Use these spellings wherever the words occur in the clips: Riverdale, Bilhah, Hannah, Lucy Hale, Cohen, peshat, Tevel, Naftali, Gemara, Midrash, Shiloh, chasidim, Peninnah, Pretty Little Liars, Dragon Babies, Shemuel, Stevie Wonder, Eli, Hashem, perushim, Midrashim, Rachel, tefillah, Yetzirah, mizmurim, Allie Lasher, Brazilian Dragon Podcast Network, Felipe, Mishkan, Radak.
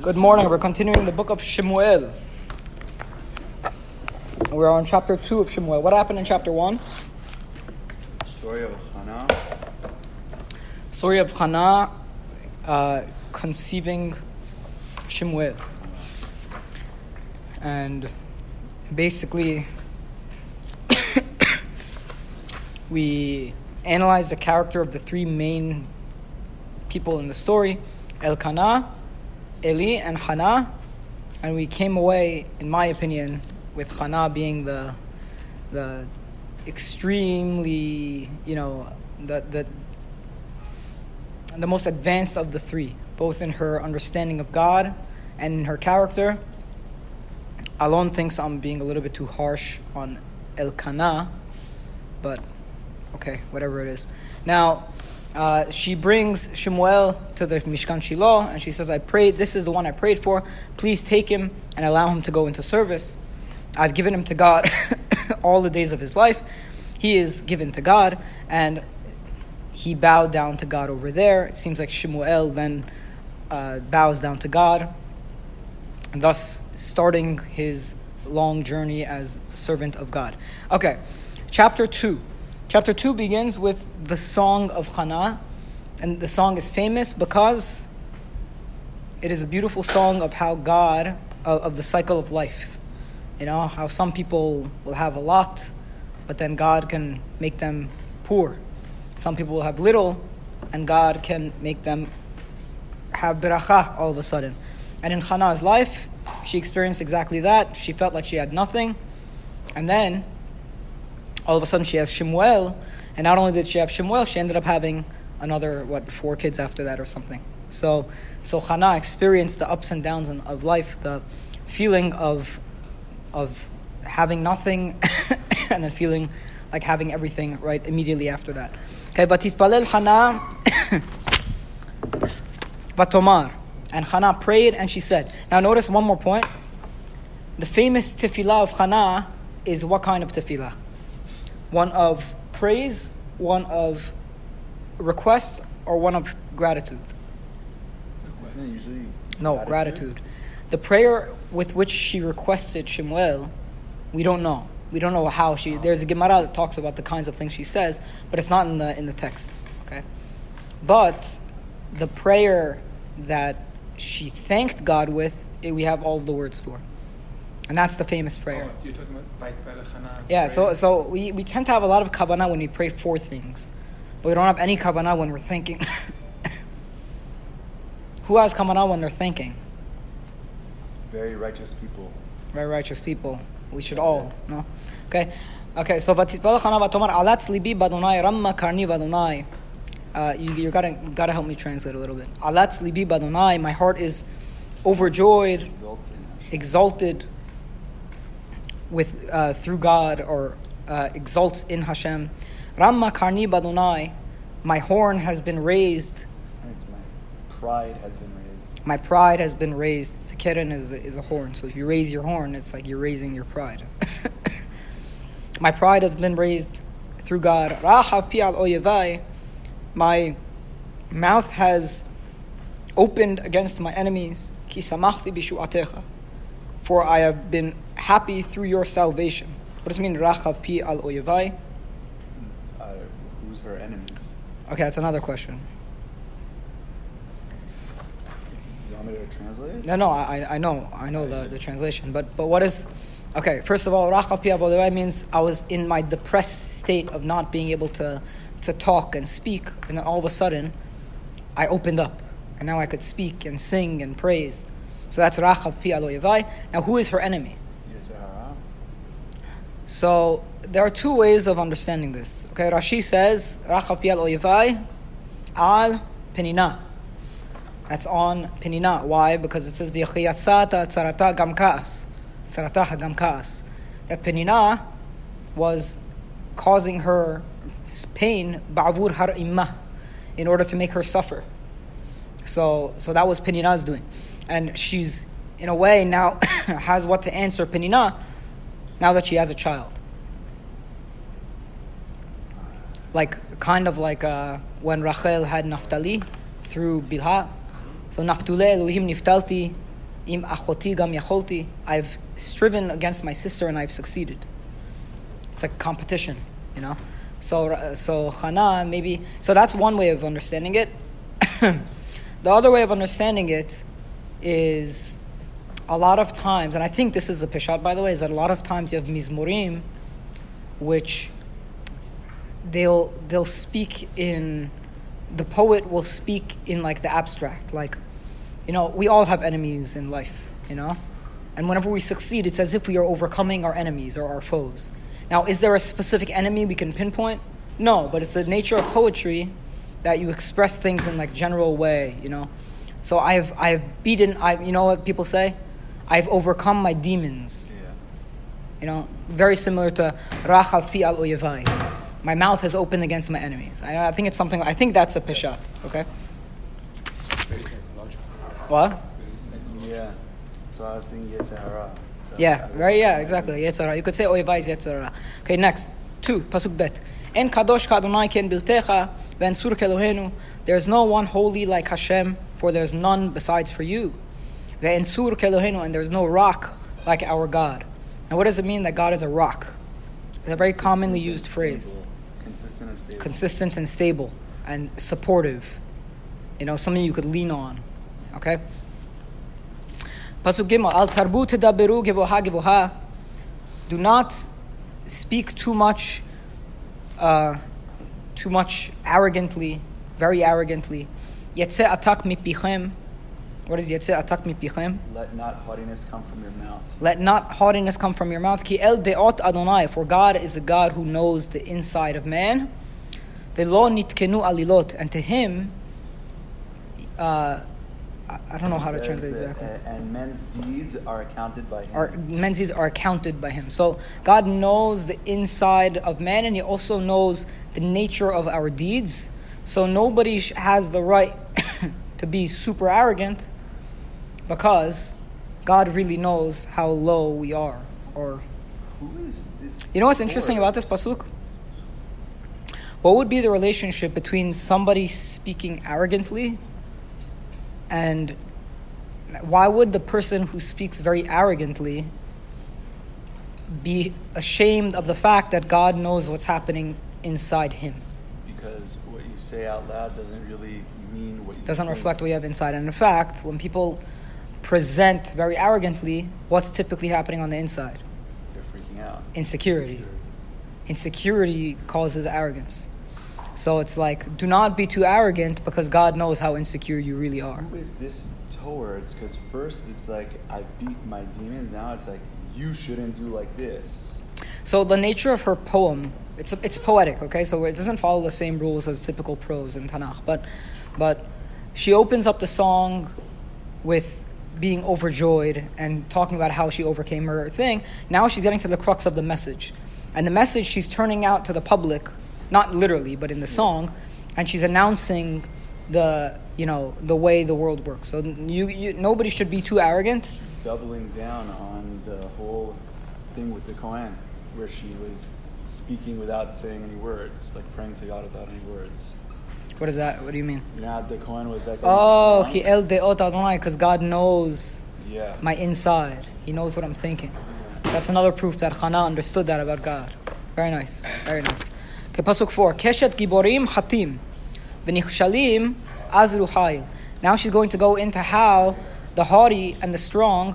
Good morning. We're continuing the book of Shemuel. We're on chapter 2 of Shemuel. What happened in chapter 1? Story of Hannah conceiving Shemuel. And basically, we analyze the character of the three main people in the story, Elkanah, Eli, and Hannah, and we came away, in my opinion, with Hannah being the extremely, the most advanced of the three, both in her understanding of God and in her character. Alon thinks I'm being a little bit too harsh on Elkanah, but okay, whatever it is. Now, she brings Shemuel to the Mishkan Shiloh, and she says, I prayed, this is the one I prayed for, please take him and allow him to go into service. I've given him to God all the days of his life. He is given to God, and he bowed down to God over there. It seems like Shemuel then bows down to God, and thus starting his long journey as servant of God. Okay, chapter 2. Chapter 2 begins with the song of Hannah, and the song is famous because it is a beautiful song of how God, of the cycle of life. You know, how some people will have a lot, but then God can make them poor. Some people will have little, and God can make them have beracha all of a sudden. And in Hannah's life, she experienced exactly that. She felt like she had nothing, and then all of a sudden she has Shemuel, and not only did she have Shemuel, she ended up having another, 4 kids after that or something. So Hannah experienced the ups and downs of life, the feeling of having nothing and then feeling like having everything right immediately after that. Okay, but Titpalel Hannah Vatomar. And Hannah prayed and she said. Now notice one more point. The famous tefillah of Hannah is what kind of tefillah? One of praise, one of request, or one of gratitude? No, gratitude. The prayer with which she requested Shemuel, we don't know. We don't know how she... There's a Gemara that talks about the kinds of things she says, but it's not in the text. Okay, but the prayer that she thanked God with, we have all of the words for. And that's the famous prayer. Oh, you're talking about Hannah. Yeah, prayer. so we tend to have a lot of kavanah when we pray for things. But we don't have any kavanah when we're thinking. Who has kavanah when they're thinking? Very righteous people. We should all, no? Okay, so you gotta help me translate a little bit. Alatz libi badonai, my heart is overjoyed, exalted with through God, or exalts in Hashem. Ramma karni badonai, my horn has been raised. My pride has been raised. Keren is a horn, so if you raise your horn, it's like you're raising your pride. My pride has been raised through God. Rahav pi al oyevai, my mouth has opened against my enemies. Ki samachti bishu'atecha, for I have been happy through your salvation. What does it mean, Rachav pi al oyevai? Who's her enemies? Okay, that's another question. You want me to translate it? No, I know the translation. But what is... Okay, first of all, Rachav pi al oyevai means I was in my depressed state of not being able to talk and speak, and then all of a sudden, I opened up, and now I could speak and sing and praise. So that's Rachav pi al oyevai. Now, who is her enemy? Yetzirah. So there are two ways of understanding this. Okay, Rashi says Rachav pi al oyevai al Peninnah. That's on Peninnah. Why? Because it says v'yachiyatzata tzarata gam kaas, tzarata hagam kaas. That Peninnah was causing her pain ba'avur harimah, in order to make her suffer. So that was Peninnah's doing. And she's, in a way, now has what to answer Peninnah now that she has a child. Kind of like when Rachel had Naftali through Bilhah. So Naftule Elohim Niftalti, Im achoti gam yacholti. I've striven against my sister and I've succeeded. It's like competition, you know. So Hannah maybe. So that's one way of understanding it. The other way of understanding it is a lot of times, and I think this is a peshat, by the way, is that a lot of times you have mizmurim, which they'll speak in. The poet will speak in like the abstract, like, you know, we all have enemies in life, you know, and whenever we succeed, it's as if we are overcoming our enemies or our foes. Now, is there a specific enemy we can pinpoint? No, but it's the nature of poetry that you express things in like general way, you know. So I've beaten, you know what people say? I've overcome my demons. Yeah. You know, very similar to Rachav pi al oyevai. My mouth has opened against my enemies. I think it's something. I think that's a pishat. Okay. Very technological. What? Yeah. So I was thinking Yetzirah. Yeah. Right. Yeah. Exactly. Yetzirah. You could say oyevai is Yetzirah. Okay. Next. 2 pasuk bet. En kadosh kadonai ken biltecha ven sur kelohenu. There is no one holy like Hashem, for there is none besides for you. Ven sur kelohenu, and there is no rock like our God. Now, what does it mean that God is a rock? It's a very commonly used phrase. Consistent and stable and supportive, you know, something you could lean on. Okay. Pasuk Gimel, al tarbu tedaberu gevoha gevoha. Do not speak too much arrogantly, very arrogantly. Yetze atak mipichem. What is yetze atak mipichem? Let not haughtiness come from your mouth. Let not haughtiness come from your mouth. Ki el deot Adonai, for God is a God who knows the inside of man. Velo nitkenu alilot, and to Him, I don't know how to translate exactly. And men's deeds are accounted by Him. Men's deeds are accounted by Him. So God knows the inside of man, and He also knows the nature of our deeds. So nobody has the right to be super arrogant, because God really knows how low we are. Or who is this? You know what's interesting about this pasuk? What would be the relationship between somebody speaking arrogantly? And why would the person who speaks very arrogantly be ashamed of the fact that God knows what's happening inside him? Because what you say out loud doesn't really mean what you doesn't think. Reflect what you have inside. And in fact, when people present very arrogantly, what's typically happening on the inside? They're freaking out. Insecurity causes arrogance. So it's like, do not be too arrogant, because God knows how insecure you really are. Who is this towards? Because first it's like, I beat my demons. Now it's like, you shouldn't do like this. So the nature of her poem, it's poetic, okay? So it doesn't follow the same rules as typical prose in Tanakh. But she opens up the song with being overjoyed and talking about how she overcame her thing. Now she's getting to the crux of the message. And the message she's turning out to the public, not literally, but in the song, and she's announcing the way the world works. So nobody should be too arrogant. She's doubling down on the whole thing with the Cohen, where she was speaking without saying any words, like praying to God without any words. What is that? What do you mean? You know how the Cohen was like, oh, he el deot Adonai, because God knows my inside. He knows what I'm thinking. Yeah. So that's another proof that Hannah understood that about God. Very nice. Very nice. Okay, pasuk 4. Keshet giborim hatim, v'nichshalim azru hayil. Now she's going to go into how the haughty and the strong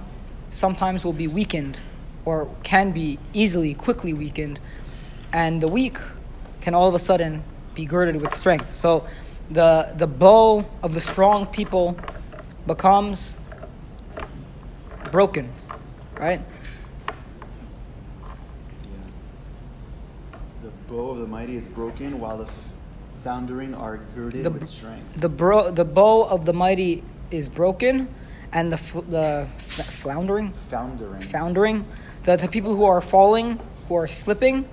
sometimes will be weakened, or can be easily, quickly weakened, and the weak can all of a sudden be girded with strength. So the bow of the strong people becomes broken, right? The bow of the mighty is broken, while the foundering are girded with strength. The bow of the mighty is broken, and the floundering. The people who are falling, who are slipping,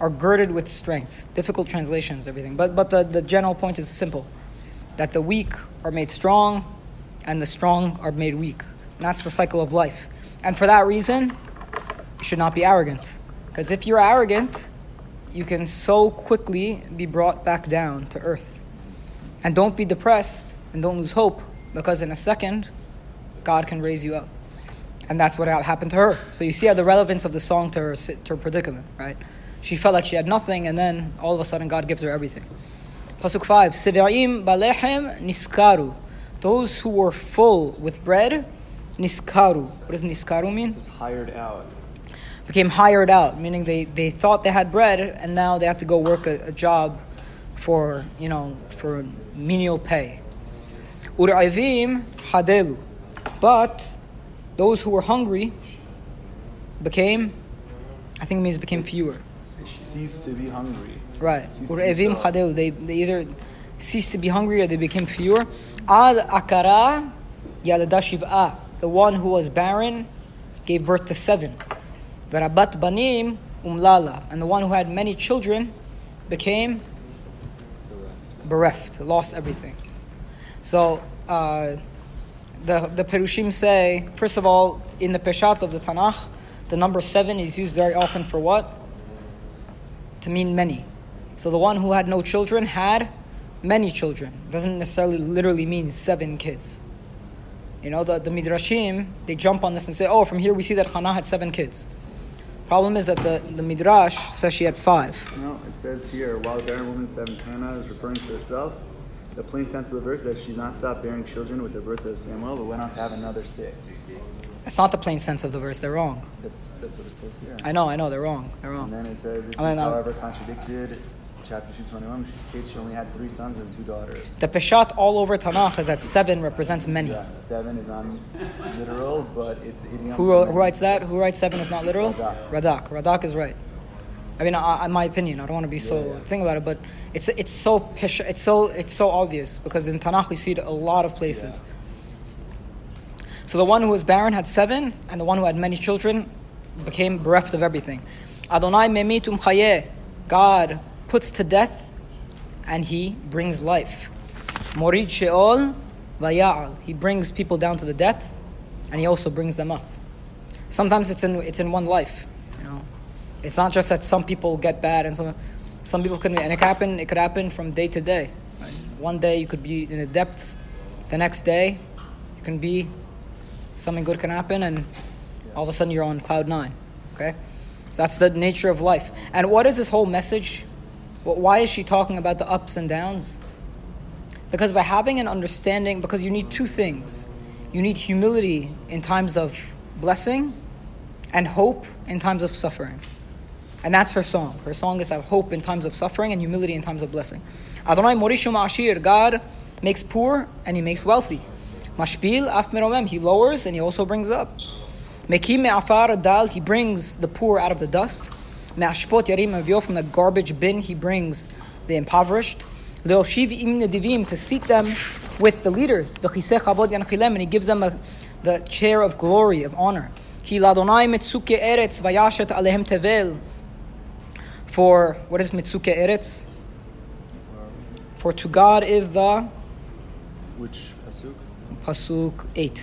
are girded with strength. Difficult translations, everything. But the general point is simple, that the weak are made strong, and the strong are made weak. And that's the cycle of life. And for that reason, you should not be arrogant, because if you're arrogant, you can so quickly be brought back down to earth. And don't be depressed and don't lose hope, because in a second, God can raise you up. And that's what happened to her. So you see how the relevance of the song to her predicament, right? She felt like she had nothing, and then all of a sudden God gives her everything. Pasuk 5, Seve'im balehem niskaru. Those who were full with bread, niskaru. What does niskaru mean? Hired out. Became hired out, meaning they thought they had bread, and now they have to go work a job for, you know, for menial pay. Ur'avim hadelu. But those who were hungry became, I think it means became fewer. They ceased to be hungry. Right. Ur'avim hadelu. They either ceased to be hungry or they became fewer. Ad akara yaladashiv'a. The one who was barren gave birth to 7. V'rabat banim umlala. And the one who had many children became bereft, lost everything. So the perushim say, first of all, in the peshat of the Tanakh, the number 7 is used very often for what? To mean many. So the one who had no children had many children. Doesn't necessarily literally mean 7 kids. You know, the Midrashim, they jump on this and say, oh, from here we see that Hannah had 7 kids. Problem is that the Midrash says she had 5. No, it says here, while the barren woman 7, Hannah is referring to herself. The plain sense of the verse is that she did not stop bearing children with the birth of Shemuel, but went on to have another 6. That's not the plain sense of the verse. They're wrong. That's what it says here. I know. They're wrong. And then it says, this is however contradicted. Chapter 221, she states she only had 3 sons and 2 daughters. The peshat all over Tanakh is that 7 represents many. Yeah, 7 is not literal, but it's idiomatic. Who writes that? Who writes 7 is not literal? Radak. Radak is right. I mean, in my opinion, I don't want to be think about it, but it's so obvious because in Tanakh we see it a lot of places. Yeah. So the one who was barren had 7, and the one who had many children became bereft of everything. Adonai memitum chaye. God puts to death and he brings life. Morid she'ol vaya'al. He brings people down to the depth and he also brings them up. Sometimes it's in one life, you know. It's not just that some people get bad and some people couldn't, and it could happen from day to day. Right? One day you could be in the depths, the next day you can be something good can happen and all of a sudden you're on cloud 9. Okay? So that's the nature of life. And what is this whole message? Why is she talking about the ups and downs? Because by having an understanding, because you need 2 things. You need humility in times of blessing and hope in times of suffering. And that's her song. Her song is have hope in times of suffering and humility in times of blessing. Adonai morishu ma'ashir. God makes poor and he makes wealthy. Mashpil af meromem. He lowers and he also brings up. Mekim me'afar dal. He brings the poor out of the dust. Me'ashpot yarim avio, from the garbage bin he brings the impoverished. Le'oshiv im nedivim, to seat them with the leaders. V'chiseh chavod yanchilem, and he gives them the chair of glory, of honor. Ki ladonai mitzuke eretz vayashet alehem tevel. For, what is mitzuke eretz? For to God is the... Which pasuk? Pasuk 8.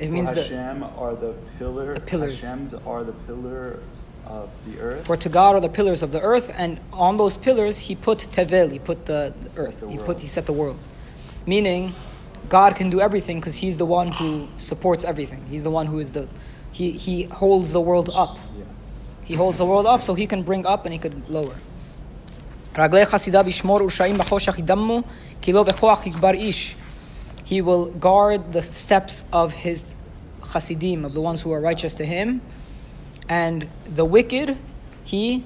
It means Hashem are the pillar. The pillars. Hashem's are the pillars of the earth. For to God are the pillars of the earth, and on those pillars he put Tevel. He put the earth. He set the world. Meaning, God can do everything because He's the one who supports everything. He's the one who is He holds the world up. Yeah. He holds the world up, so He can bring up and He could lower. He will guard the steps of his chasidim, of the ones who are righteous to him. And the wicked, he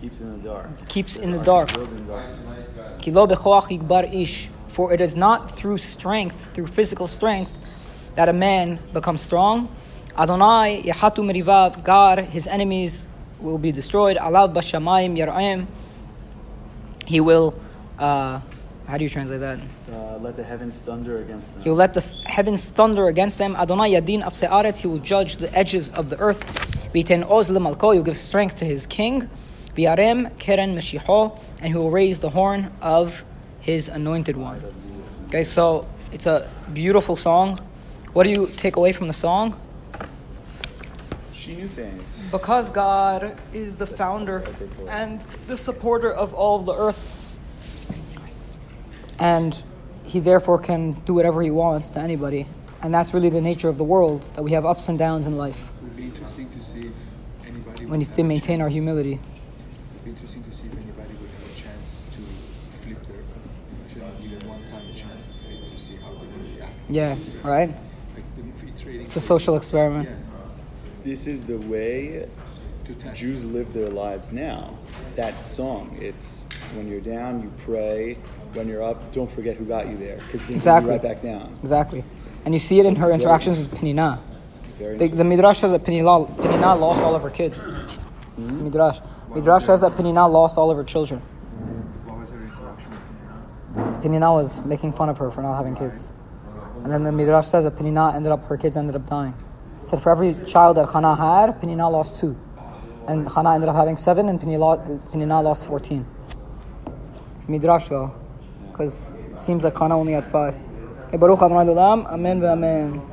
keeps in the dark. Kilo bechoach yigbar ish. For it is not through strength, through physical strength, that a man becomes strong. Adonai yahatu merivav. God, his enemies will be destroyed. Alav bashamayim yar'im. He will... how do you translate that? Let the heavens thunder against them. He'll let the heavens thunder against them. Adonai yadin af se'aretz. He will judge the edges of the earth. V'yiten oz lemalko. He'll give strength to his king. V'yarem keren meshiho. And he will raise the horn of his anointed one. Okay, so it's a beautiful song. What do you take away from the song? She knew things. Because God is the founder and the supporter of all the earth. And he therefore can do whatever he wants to anybody. And that's really the nature of the world, that we have ups and downs in life. It would be interesting to see if anybody would have maintain our humility. It would be interesting to see if anybody would have a chance to flip their... Even one time a chance to flip to see how they would react. Yeah, right? It's a social experiment. Yeah. This is the way Jews live their lives now. That song, it's when you're down, you pray. When you're up, don't forget who got you there. Because you're going to be right back down. Exactly. And you see it in her interactions with Peninnah. The Midrash says that Peninnah lost all of her kids. Mm-hmm. This is Midrash. Midrash says that Peninnah lost all of her children. What was her interaction with Peninnah? Peninnah was making fun of her for not having kids. And then the Midrash says that her kids ended up dying. It said for every child that Hannah had, Peninnah lost 2. And Hannah ended up having 7 and Peninnah lost 14. It's Midrash though. Because it seems like Khana only had 5. Baruch Adonai Olam, Amen v'Amen.